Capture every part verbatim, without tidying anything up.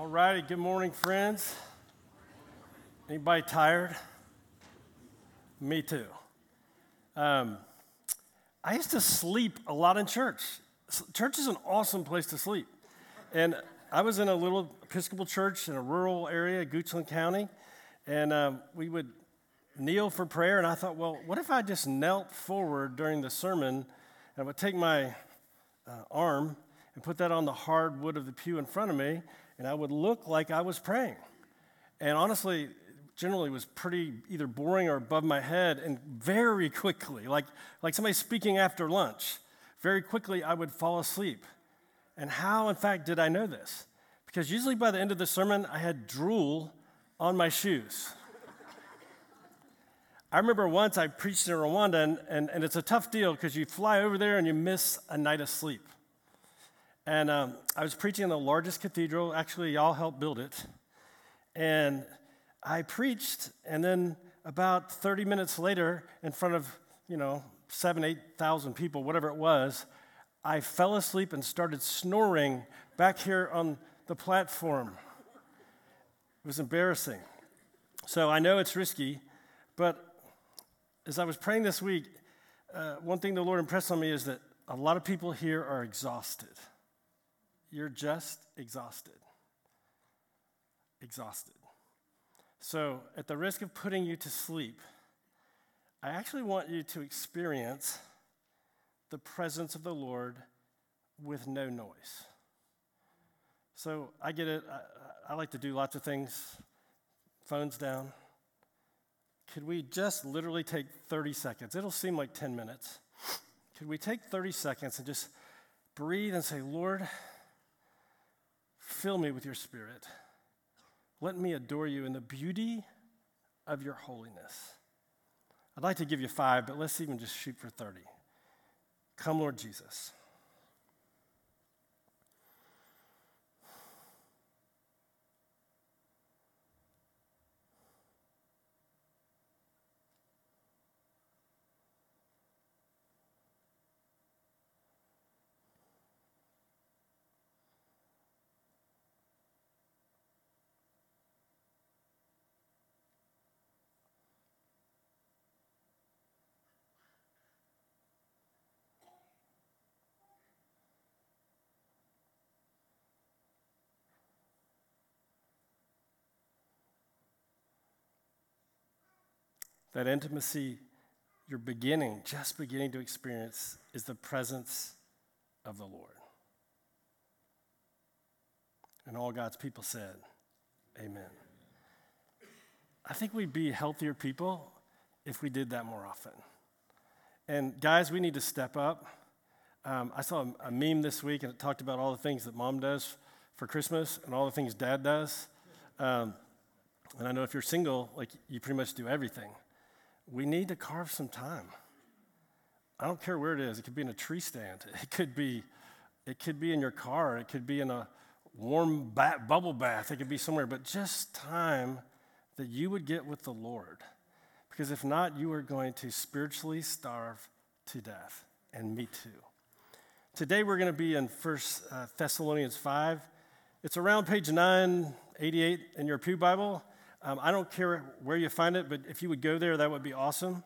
All righty, good morning, friends. Anybody tired? Me too. Um, I used to sleep a lot in church. Church is an awesome place to sleep. And I was in a little Episcopal church in a rural area, Goochland County, and um, we would kneel for prayer, and I thought, well, what if I just knelt forward during the sermon, and I would take my uh, arm and put that on the hard wood of the pew in front of me, and I would look like I was praying. And honestly, generally was pretty either boring or above my head, and very quickly, like, like somebody speaking after lunch, very quickly I would fall asleep. And how, in fact, did I know this? Because usually by the end of the sermon, I had drool on my shoes. I remember once I preached in Rwanda, and, and, and it's a tough deal because you fly over there and you miss a night of sleep. And um, I was preaching in the largest cathedral. Actually, y'all helped build it. And I preached, and then about thirty minutes later, in front of, you know, seven, eight thousand people, whatever it was, I fell asleep and started snoring back here on the platform. It was embarrassing. So I know it's risky, but as I was praying this week, uh, one thing the Lord impressed on me is that a lot of people here are exhausted. You're just exhausted. Exhausted. So at the risk of putting you to sleep, I actually want you to experience the presence of the Lord with no noise. So I get it. I, I like to do lots of things. Phones down. Could we just literally take thirty seconds? It'll seem like ten minutes. Could we take thirty seconds and just breathe and say, Lord, fill me with your spirit. Let me adore you in the beauty of your holiness. I'd like to give you five, but let's even just shoot for thirty. Come, Lord Jesus. That intimacy you're beginning, just beginning to experience, is the presence of the Lord. And all God's people said, amen. I think we'd be healthier people if we did that more often. And guys, we need to step up. Um, I saw a meme this week, and it talked about all the things that mom does for Christmas and all the things dad does. Um, and I know if you're single, like, you pretty much do everything. We need to carve some time. I don't care where it is. It could be in a tree stand. It could be, it could be in your car. It could be in a warm bat, bubble bath. It could be somewhere. But just time that you would get with the Lord. Because if not, you are going to spiritually starve to death. And me too. Today we're going to be in First Thessalonians five. It's around page nine eighty-eight in your pew Bible. Um, I don't care where you find it, but if you would go there, that would be awesome.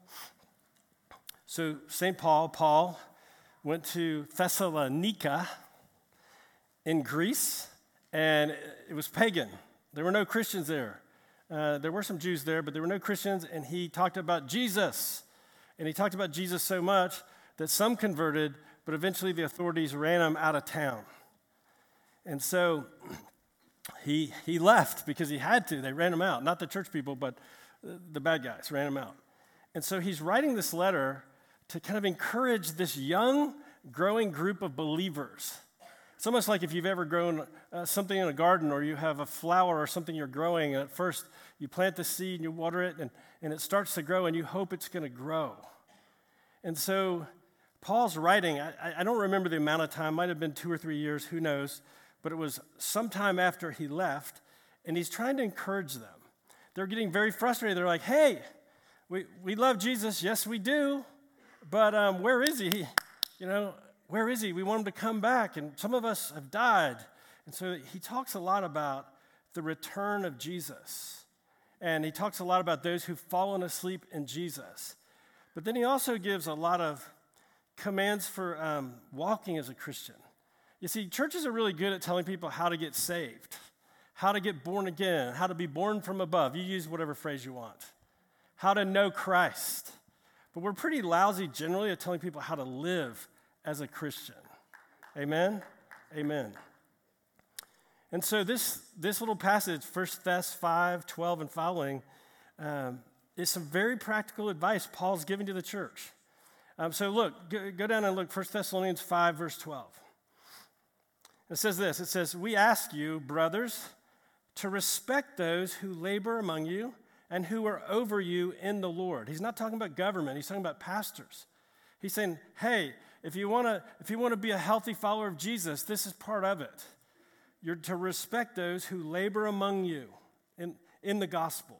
So Saint Paul, Paul, went to Thessalonica in Greece, and it was pagan. There were no Christians there. Uh, there were some Jews there, but there were no Christians, and he talked about Jesus. And he talked about Jesus so much that some converted, but eventually the authorities ran him out of town. And so He he left because he had to. They ran him out. Not the church people, but the bad guys ran him out. And so he's writing this letter to kind of encourage this young, growing group of believers. It's almost like if you've ever grown uh, something in a garden, or you have a flower or something you're growing, and at first you plant the seed and you water it, and, and it starts to grow, and you hope it's going to grow. And so Paul's writing, I, I don't remember the amount of time, might have been two or three years, who knows, but it was sometime after he left, and he's trying to encourage them. They're getting very frustrated. They're like, hey, we, we love Jesus. Yes, we do, but um, where is he? he? You know, where is he? We want him to come back, and some of us have died. And so he talks a lot about the return of Jesus. And he talks a lot about those who've fallen asleep in Jesus. But then he also gives a lot of commands for um, walking as a Christian. You see, churches are really good at telling people how to get saved, how to get born again, how to be born from above. You use whatever phrase you want. How to know Christ. But we're pretty lousy generally at telling people how to live as a Christian. Amen? Amen. And so this, this little passage, First Thess five, twelve and following, um, is some very practical advice Paul's giving to the church. Um, so look, go, go down and look, First Thessalonians five, verse twelve. It says this, it says, "We ask you, brothers, to respect those who labor among you and who are over you in the Lord." He's not talking about government, he's talking about pastors. He's saying, hey, if you want to if you want to be a healthy follower of Jesus, this is part of it. You're to respect those who labor among you in, in the gospel.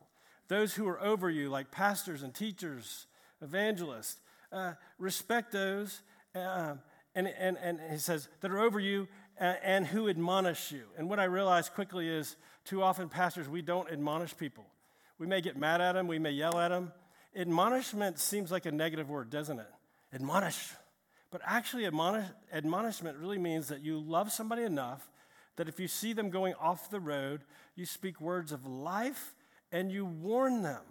Those who are over you, like pastors and teachers, evangelists, uh, respect those, uh, and, and, and he says, that are over you and, and who admonish you. And what I realized quickly is too often pastors, we don't admonish people. We may get mad at them, we may yell at them. Admonishment seems like a negative word, doesn't it? Admonish. But actually admonish, admonishment really means that you love somebody enough that if you see them going off the road, you speak words of life and you warn them.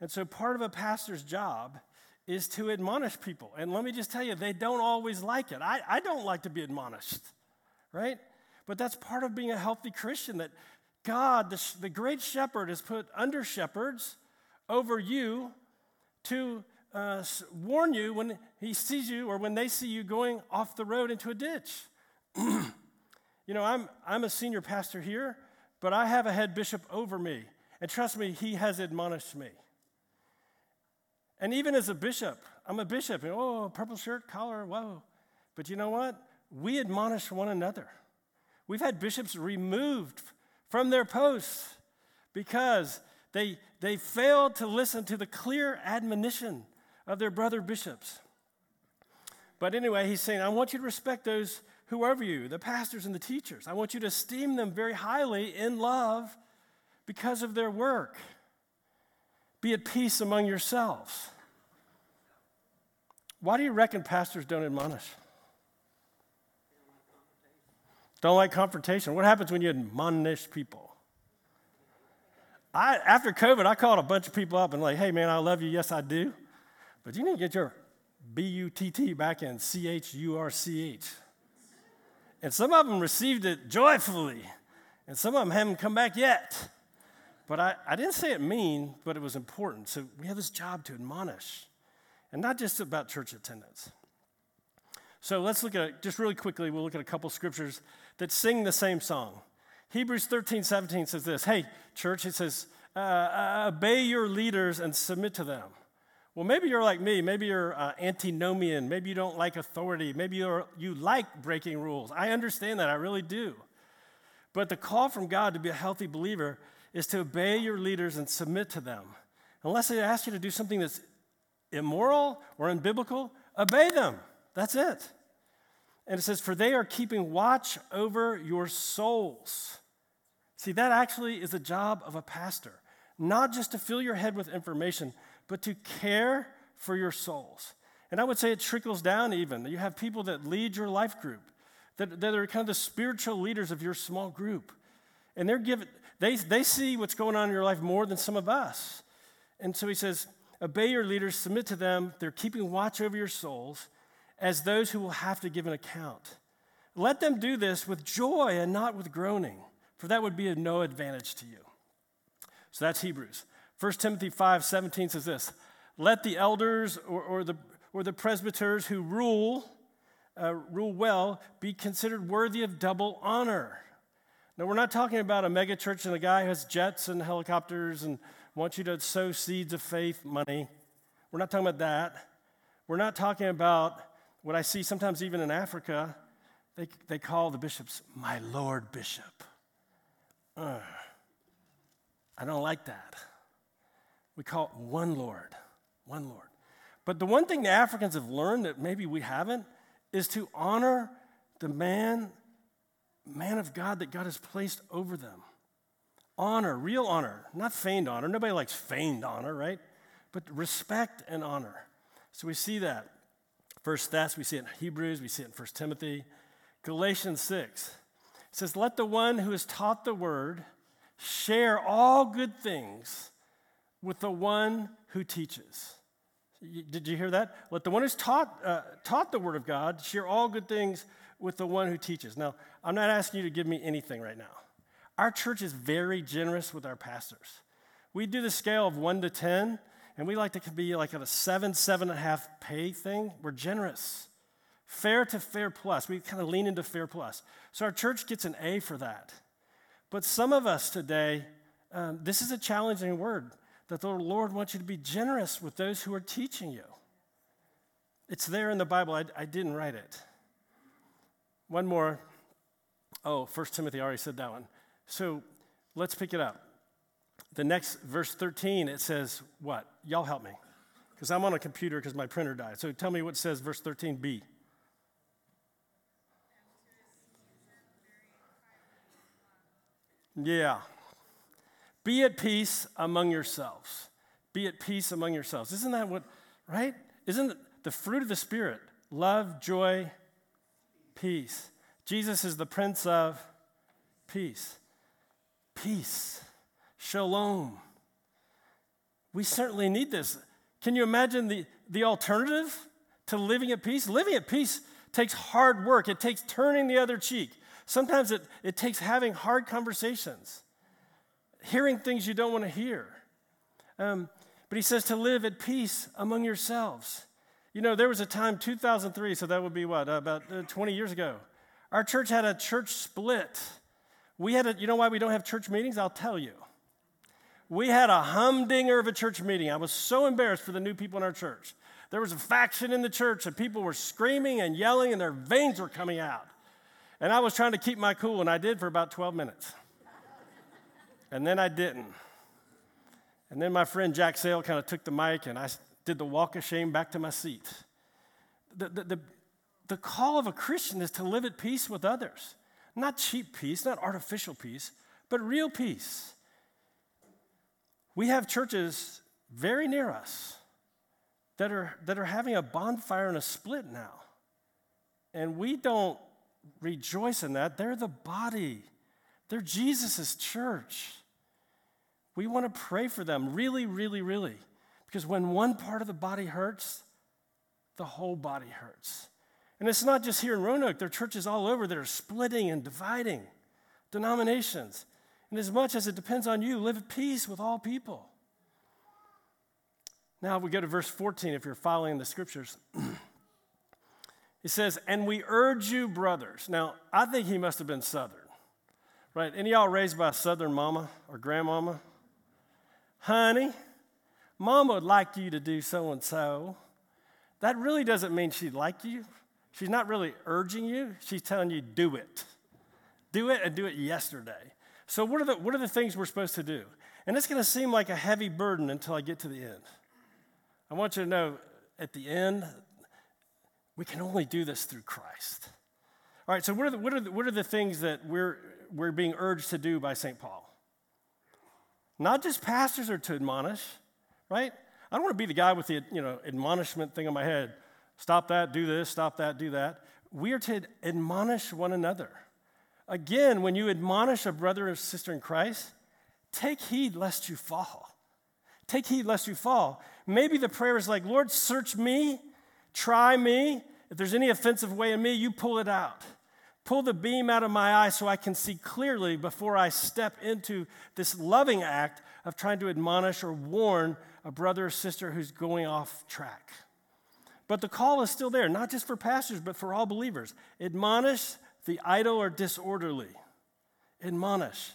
And so part of a pastor's job is to admonish people. And let me just tell you, they don't always like it. I, I don't like to be admonished, right? But that's part of being a healthy Christian, that God, the, the great shepherd, has put under shepherds over you to uh, warn you when he sees you or when they see you going off the road into a ditch. You know, I'm I'm a senior pastor here, but I have a head bishop over me. And trust me, he has admonished me. And even as a bishop, I'm a bishop. And, oh, purple shirt, collar, whoa. But you know what? We admonish one another. We've had bishops removed from their posts because they, they failed to listen to the clear admonition of their brother bishops. But anyway, he's saying, I want you to respect those who are over you, the pastors and the teachers. I want you to esteem them very highly in love because of their work. Be at peace among yourselves. Why do you reckon pastors don't admonish? Don't like confrontation. What happens when you admonish people? I after COVID, I called a bunch of people up and like, hey, man, I love you. Yes, I do. But you need to get your B U T T back in C H U R C H. And some of them received it joyfully, and some of them haven't come back yet. But I, I didn't say it mean, but it was important. So we have this job to admonish, and not just about church attendance. So let's look at it, just really quickly, we'll look at a couple scriptures that sing the same song. Hebrews thirteen, seventeen says this, hey, church, it says, uh, uh, obey your leaders and submit to them. Well, maybe you're like me. Maybe you're uh, antinomian. Maybe you don't like authority. Maybe you're, you like breaking rules. I understand that. I really do. But the call from God to be a healthy believer is to obey your leaders and submit to them. Unless they ask you to do something that's immoral or unbiblical, obey them. That's it. And it says, for they are keeping watch over your souls. See, that actually is the job of a pastor, not just to fill your head with information, but to care for your souls. And I would say it trickles down even. You have people that lead your life group, that, that are kind of the spiritual leaders of your small group. And they're given, they, they see what's going on in your life more than some of us. And so he says, obey your leaders, submit to them. They're keeping watch over your souls as those who will have to give an account. Let them do this with joy and not with groaning, for that would be of no advantage to you. So that's Hebrews. First Timothy five, seventeen says this, let the elders or, or, the, or the presbyters who rule, uh, rule well, be considered worthy of double honor. Now, we're not talking about a mega church and a guy who has jets and helicopters and wants you to sow seeds of faith money. We're not talking about that. We're not talking about what I see sometimes even in Africa, they, they call the bishops, my Lord Bishop. Uh, I don't like that. We call it one Lord, one Lord. But the one thing the Africans have learned that maybe we haven't is to honor the man, man of God that God has placed over them. Honor, real honor, not feigned honor. Nobody likes feigned honor, right? But respect and honor. So we see that. First Thess, we see it in Hebrews, we see it in First Timothy. Galatians six, it says, let the one who is taught the word share all good things with the one who teaches. Did you hear that? Let the one who's taught uh, taught the word of God share all good things with the one who teaches. Now, I'm not asking you to give me anything right now. Our church is very generous with our pastors. We do the scale of one to ten, and we like to be like at a seven, seven and a half pay thing. We're generous. Fair to fair plus. We kind of lean into fair plus. So our church gets an A for that. But some of us today, um, this is a challenging word, that the Lord wants you to be generous with those who are teaching you. It's there in the Bible. I, I didn't write it. One more. Oh, First Timothy, I already said that one. So let's pick it up. The next, verse thirteen, it says what? Y'all help me, because I'm on a computer because my printer died. So tell me what it says, verse thirteen b. Yeah. Be at peace among yourselves. Be at peace among yourselves. Isn't that what, right? Isn't the fruit of the Spirit love, joy, peace? Jesus is the Prince of Peace. Peace. Shalom. We certainly need this. Can you imagine the, the alternative to living at peace? Living at peace takes hard work. It takes turning the other cheek. Sometimes it, it takes having hard conversations, hearing things you don't want to hear. Um, but he says to live at peace among yourselves. You know, there was a time, two thousand three, so that would be what, about twenty years ago. Our church had a church split. We had a, you know why we don't have church meetings? I'll tell you. We had a humdinger of a church meeting. I was so embarrassed for the new people in our church. There was a faction in the church, and people were screaming and yelling, and their veins were coming out. And I was trying to keep my cool, and I did for about twelve minutes. And then I didn't. And then my friend Jack Sale kind of took the mic, and I did the walk of shame back to my seat. The, the, the, the call of a Christian is to live at peace with others. Not cheap peace, not artificial peace, but real peace. We have churches very near us that are that are having a bonfire and a split now. And we don't rejoice in that. They're the body. They're Jesus' church. We want to pray for them really, really, really. Because when one part of the body hurts, the whole body hurts. And it's not just here in Roanoke. There are churches all over that are splitting and dividing denominations. And as much as it depends on you, live at peace with all people. Now we go to verse fourteen if you're following the scriptures. It says, and we urge you, brothers. Now, I think he must have been Southern, right? Any of y'all raised by a Southern mama or grandmama? Honey, mama would like you to do so-and-so. That really doesn't mean she'd like you. She's not really urging you. She's telling you, do it. Do it and do it yesterday. So what are the what are the things we're supposed to do? And it's going to seem like a heavy burden until I get to the end. I want you to know, at the end, we can only do this through Christ. All right. So what are the, what are the, what are the things that we're we're being urged to do by Saint Paul? Not just pastors are to admonish, right? I don't want to be the guy with the you know admonishment thing in my head. Stop that. Do this. Stop that. Do that. We are to admonish one another. Again, when you admonish a brother or sister in Christ, take heed lest you fall. Take heed lest you fall. Maybe the prayer is like, Lord, search me, try me. If there's any offensive way in me, you pull it out. Pull the beam out of my eye so I can see clearly before I step into this loving act of trying to admonish or warn a brother or sister who's going off track. But the call is still there, not just for pastors, but for all believers. Admonish the idle or disorderly. Admonish.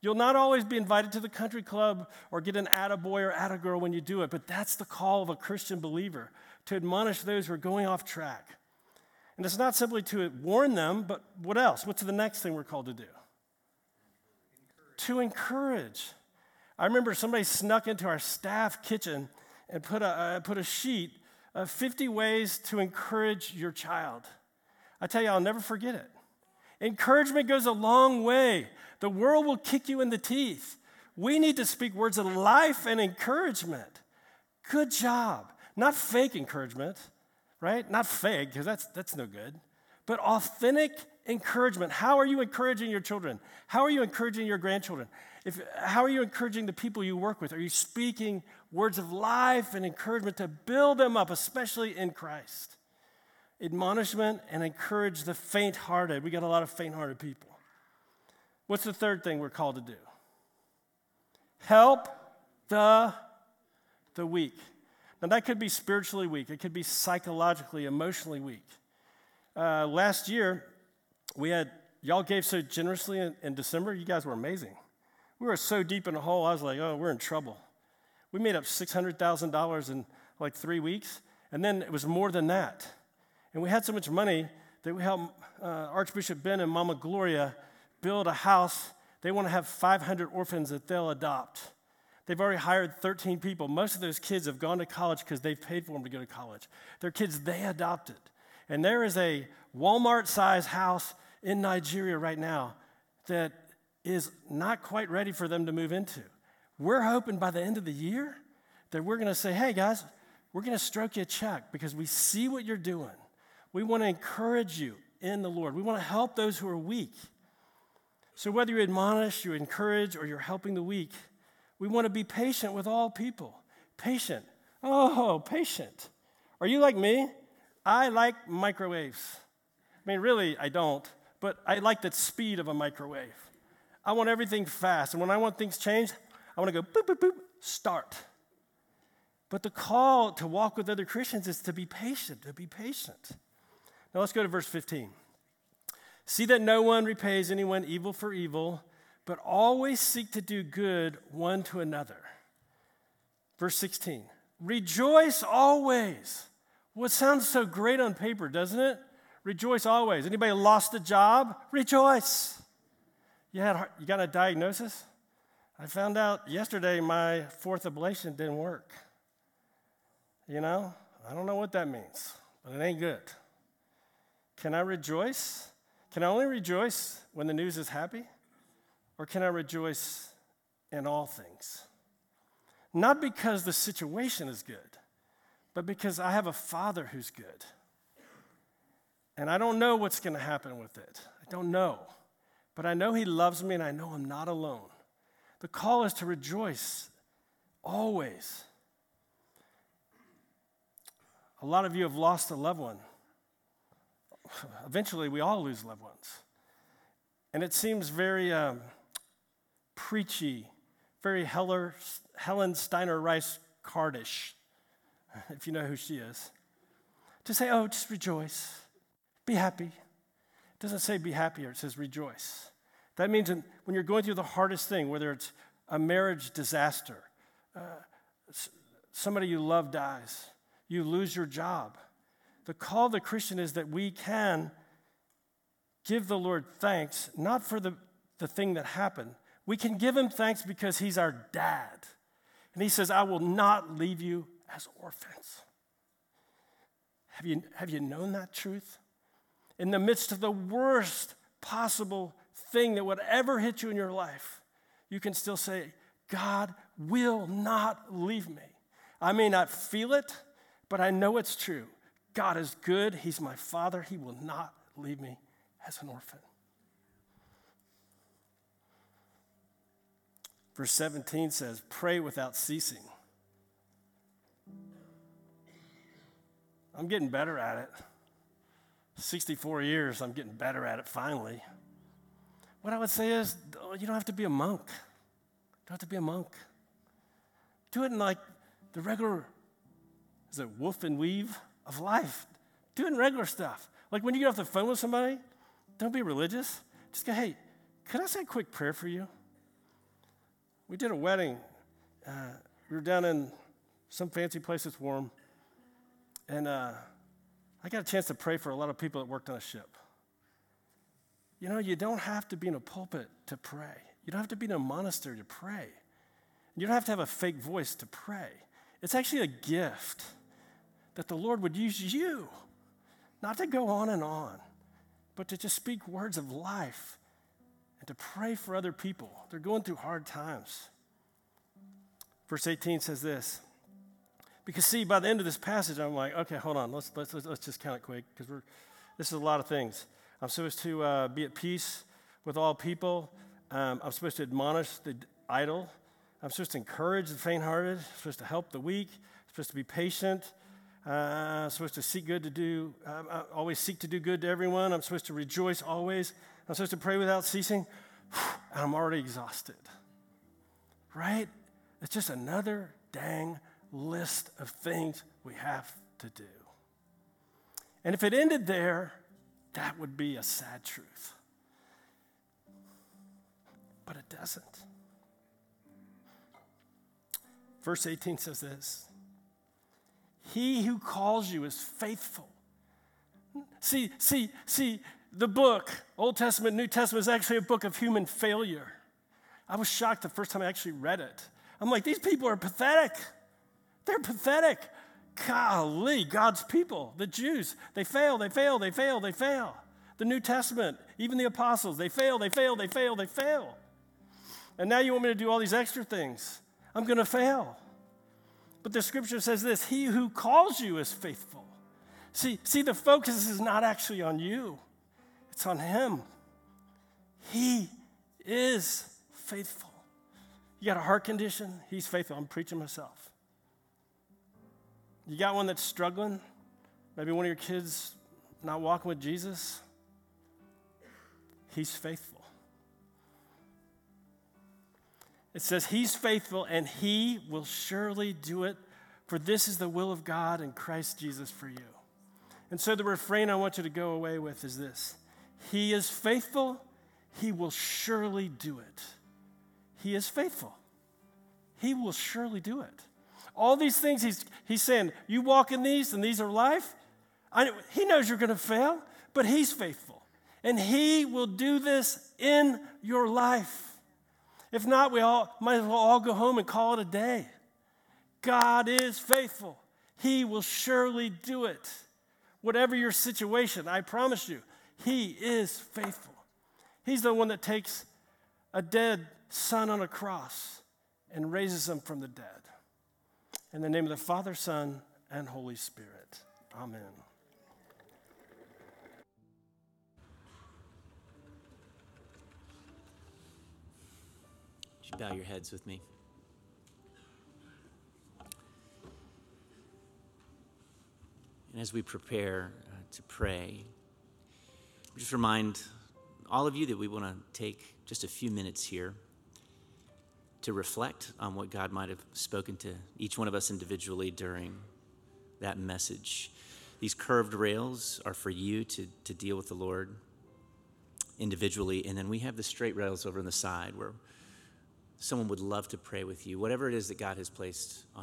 You'll not always be invited to the country club or get an attaboy or attagirl when you do it, but that's the call of a Christian believer, to admonish those who are going off track. And it's not simply to warn them, but what else? What's the next thing we're called to do? Encourage. To encourage. I remember somebody snuck into our staff kitchen and put a, uh, put a sheet of fifty ways to encourage your child. I tell you, I'll never forget it. Encouragement goes a long way. The world will kick you in the teeth. We need to speak words of life and encouragement. Good job. Not fake encouragement, right? Not fake, because that's that's no good. But authentic encouragement. How are you encouraging your children? How are you encouraging your grandchildren? If, how are you encouraging the people you work with? Are you speaking words of life and encouragement to build them up, especially in Christ? Admonishment and encourage the faint-hearted. We got a lot of faint-hearted people. What's the third thing we're called to do? Help the, the weak. Now, that could be spiritually weak. It could be psychologically, emotionally weak. Uh, last year, we had, y'all gave so generously in, in December. You guys were amazing. We were so deep in a hole, I was like, oh, we're in trouble. We made up six hundred thousand dollars in like three weeks, and then it was more than that. And we had so much money that we helped uh, Archbishop Ben and Mama Gloria build a house. They want to have five hundred orphans that they'll adopt. They've already hired thirteen people. Most of those kids have gone to college because they've paid for them to go to college. They're kids they adopted. And there is a Walmart-sized house in Nigeria right now that is not quite ready for them to move into. We're hoping by the end of the year that we're going to say, hey, guys, we're going to stroke you a check because we see what you're doing. We want to encourage you in the Lord. We want to help those who are weak. So whether you admonish, you encourage, or you're helping the weak, we want to be patient with all people. Patient. Oh, patient. Are you like me? I like microwaves. I mean, really, I don't, but I like the speed of a microwave. I want everything fast, and when I want things changed, I want to go boop, boop, boop, start. But the call to walk with other Christians is to be patient, to be patient. Now let's go to verse fifteen. See that no one repays anyone evil for evil, but always seek to do good one to another. Verse sixteen, rejoice always. Well, it sounds so great on paper, doesn't it? Rejoice always. Anybody lost a job? Rejoice. You had you got a diagnosis? I found out yesterday my fourth ablation didn't work. You know, I don't know what that means, but it ain't good. Can I rejoice? Can I only rejoice when the news is happy? Or can I rejoice in all things? Not because the situation is good, but because I have a Father who's good. And I don't know what's going to happen with it. I don't know. But I know he loves me and I know I'm not alone. The call is to rejoice always. A lot of you have lost a loved one. Eventually, we all lose loved ones. And it seems very um, preachy, very Heller, Helen Steiner Rice cardish, if you know who she is, to say, oh, just rejoice, be happy. It doesn't say be happier, it says rejoice. That means when you're going through the hardest thing, whether it's a marriage disaster, uh, somebody you love dies, you lose your job, the call of the Christian is that we can give the Lord thanks, not for the, the thing that happened. We can give him thanks because he's our dad. And he says, I will not leave you as orphans. Have you, have you known that truth? In the midst of the worst possible thing that would ever hit you in your life, you can still say, God will not leave me. I may not feel it, but I know it's true. God is good. He's my Father. He will not leave me as an orphan. Verse seventeen says, pray without ceasing. I'm getting better at it. sixty-four years, I'm getting better at it finally. What I would say is, you don't have to be a monk. You don't have to be a monk. Do it in like the regular, is it woof and weave? Of life, doing regular stuff. Like when you get off the phone with somebody, don't be religious. Just go, hey, could I say a quick prayer for you? We did a wedding. Uh, we were down in some fancy place that's warm. And uh, I got a chance to pray for a lot of people that worked on a ship. You know, you don't have to be in a pulpit to pray. You don't have to be in a monastery to pray. You don't have to have a fake voice to pray. It's actually a gift that the Lord would use you, not to go on and on, but to just speak words of life and to pray for other people. They're going through hard times. Verse eighteen says this. Because see, by the end of this passage, I'm like, okay, hold on, let's let's let's, let's just count it quick because we're this is a lot of things. I'm supposed to uh, be at peace with all people. Um, I'm supposed to admonish the idle. I'm supposed to encourage the faint-hearted. I'm supposed to help the weak. I'm supposed to be patient. Uh, I'm supposed to seek good to do. Um, I always seek to do good to everyone. I'm supposed to rejoice always. I'm supposed to pray without ceasing. And I'm already exhausted. Right? It's just another dang list of things we have to do. And if it ended there, that would be a sad truth. But it doesn't. Verse eighteen says this. He who calls you is faithful. See, see, see, the book, Old Testament, New Testament, is actually a book of human failure. I was shocked the first time I actually read it. I'm like, these people are pathetic. They're pathetic. Golly, God's people, the Jews, they fail, they fail, they fail, they fail. The New Testament, even the apostles, they fail, they fail, they fail, they fail. And now you want me to do all these extra things. I'm going to fail. But the scripture says this, he who calls you is faithful. See, see, the focus is not actually on you. It's on him. He is faithful. You got a heart condition? He's faithful. I'm preaching myself. You got one that's struggling? Maybe one of your kids not walking with Jesus? He's faithful. It says he's faithful and he will surely do it, for this is the will of God in Christ Jesus for you. And so the refrain I want you to go away with is this. He is faithful. He will surely do it. He is faithful. He will surely do it. All these things he's he's saying, you walk in these and these are life. I, he knows you're going to fail, but he's faithful. And he will do this in your life. If not, we all might as well all go home and call it a day. God is faithful. He will surely do it. Whatever your situation, I promise you, he is faithful. He's the one that takes a dead son on a cross and raises him from the dead. In the name of the Father, Son, and Holy Spirit. Amen. Would you bow your heads with me? And as we prepare uh, to pray, just remind all of you that we want to take just a few minutes here to reflect on what God might have spoken to each one of us individually during that message. These curved rails are for you to, to deal with the Lord individually, and then we have the straight rails over on the side where someone would love to pray with you, whatever it is that God has placed on you.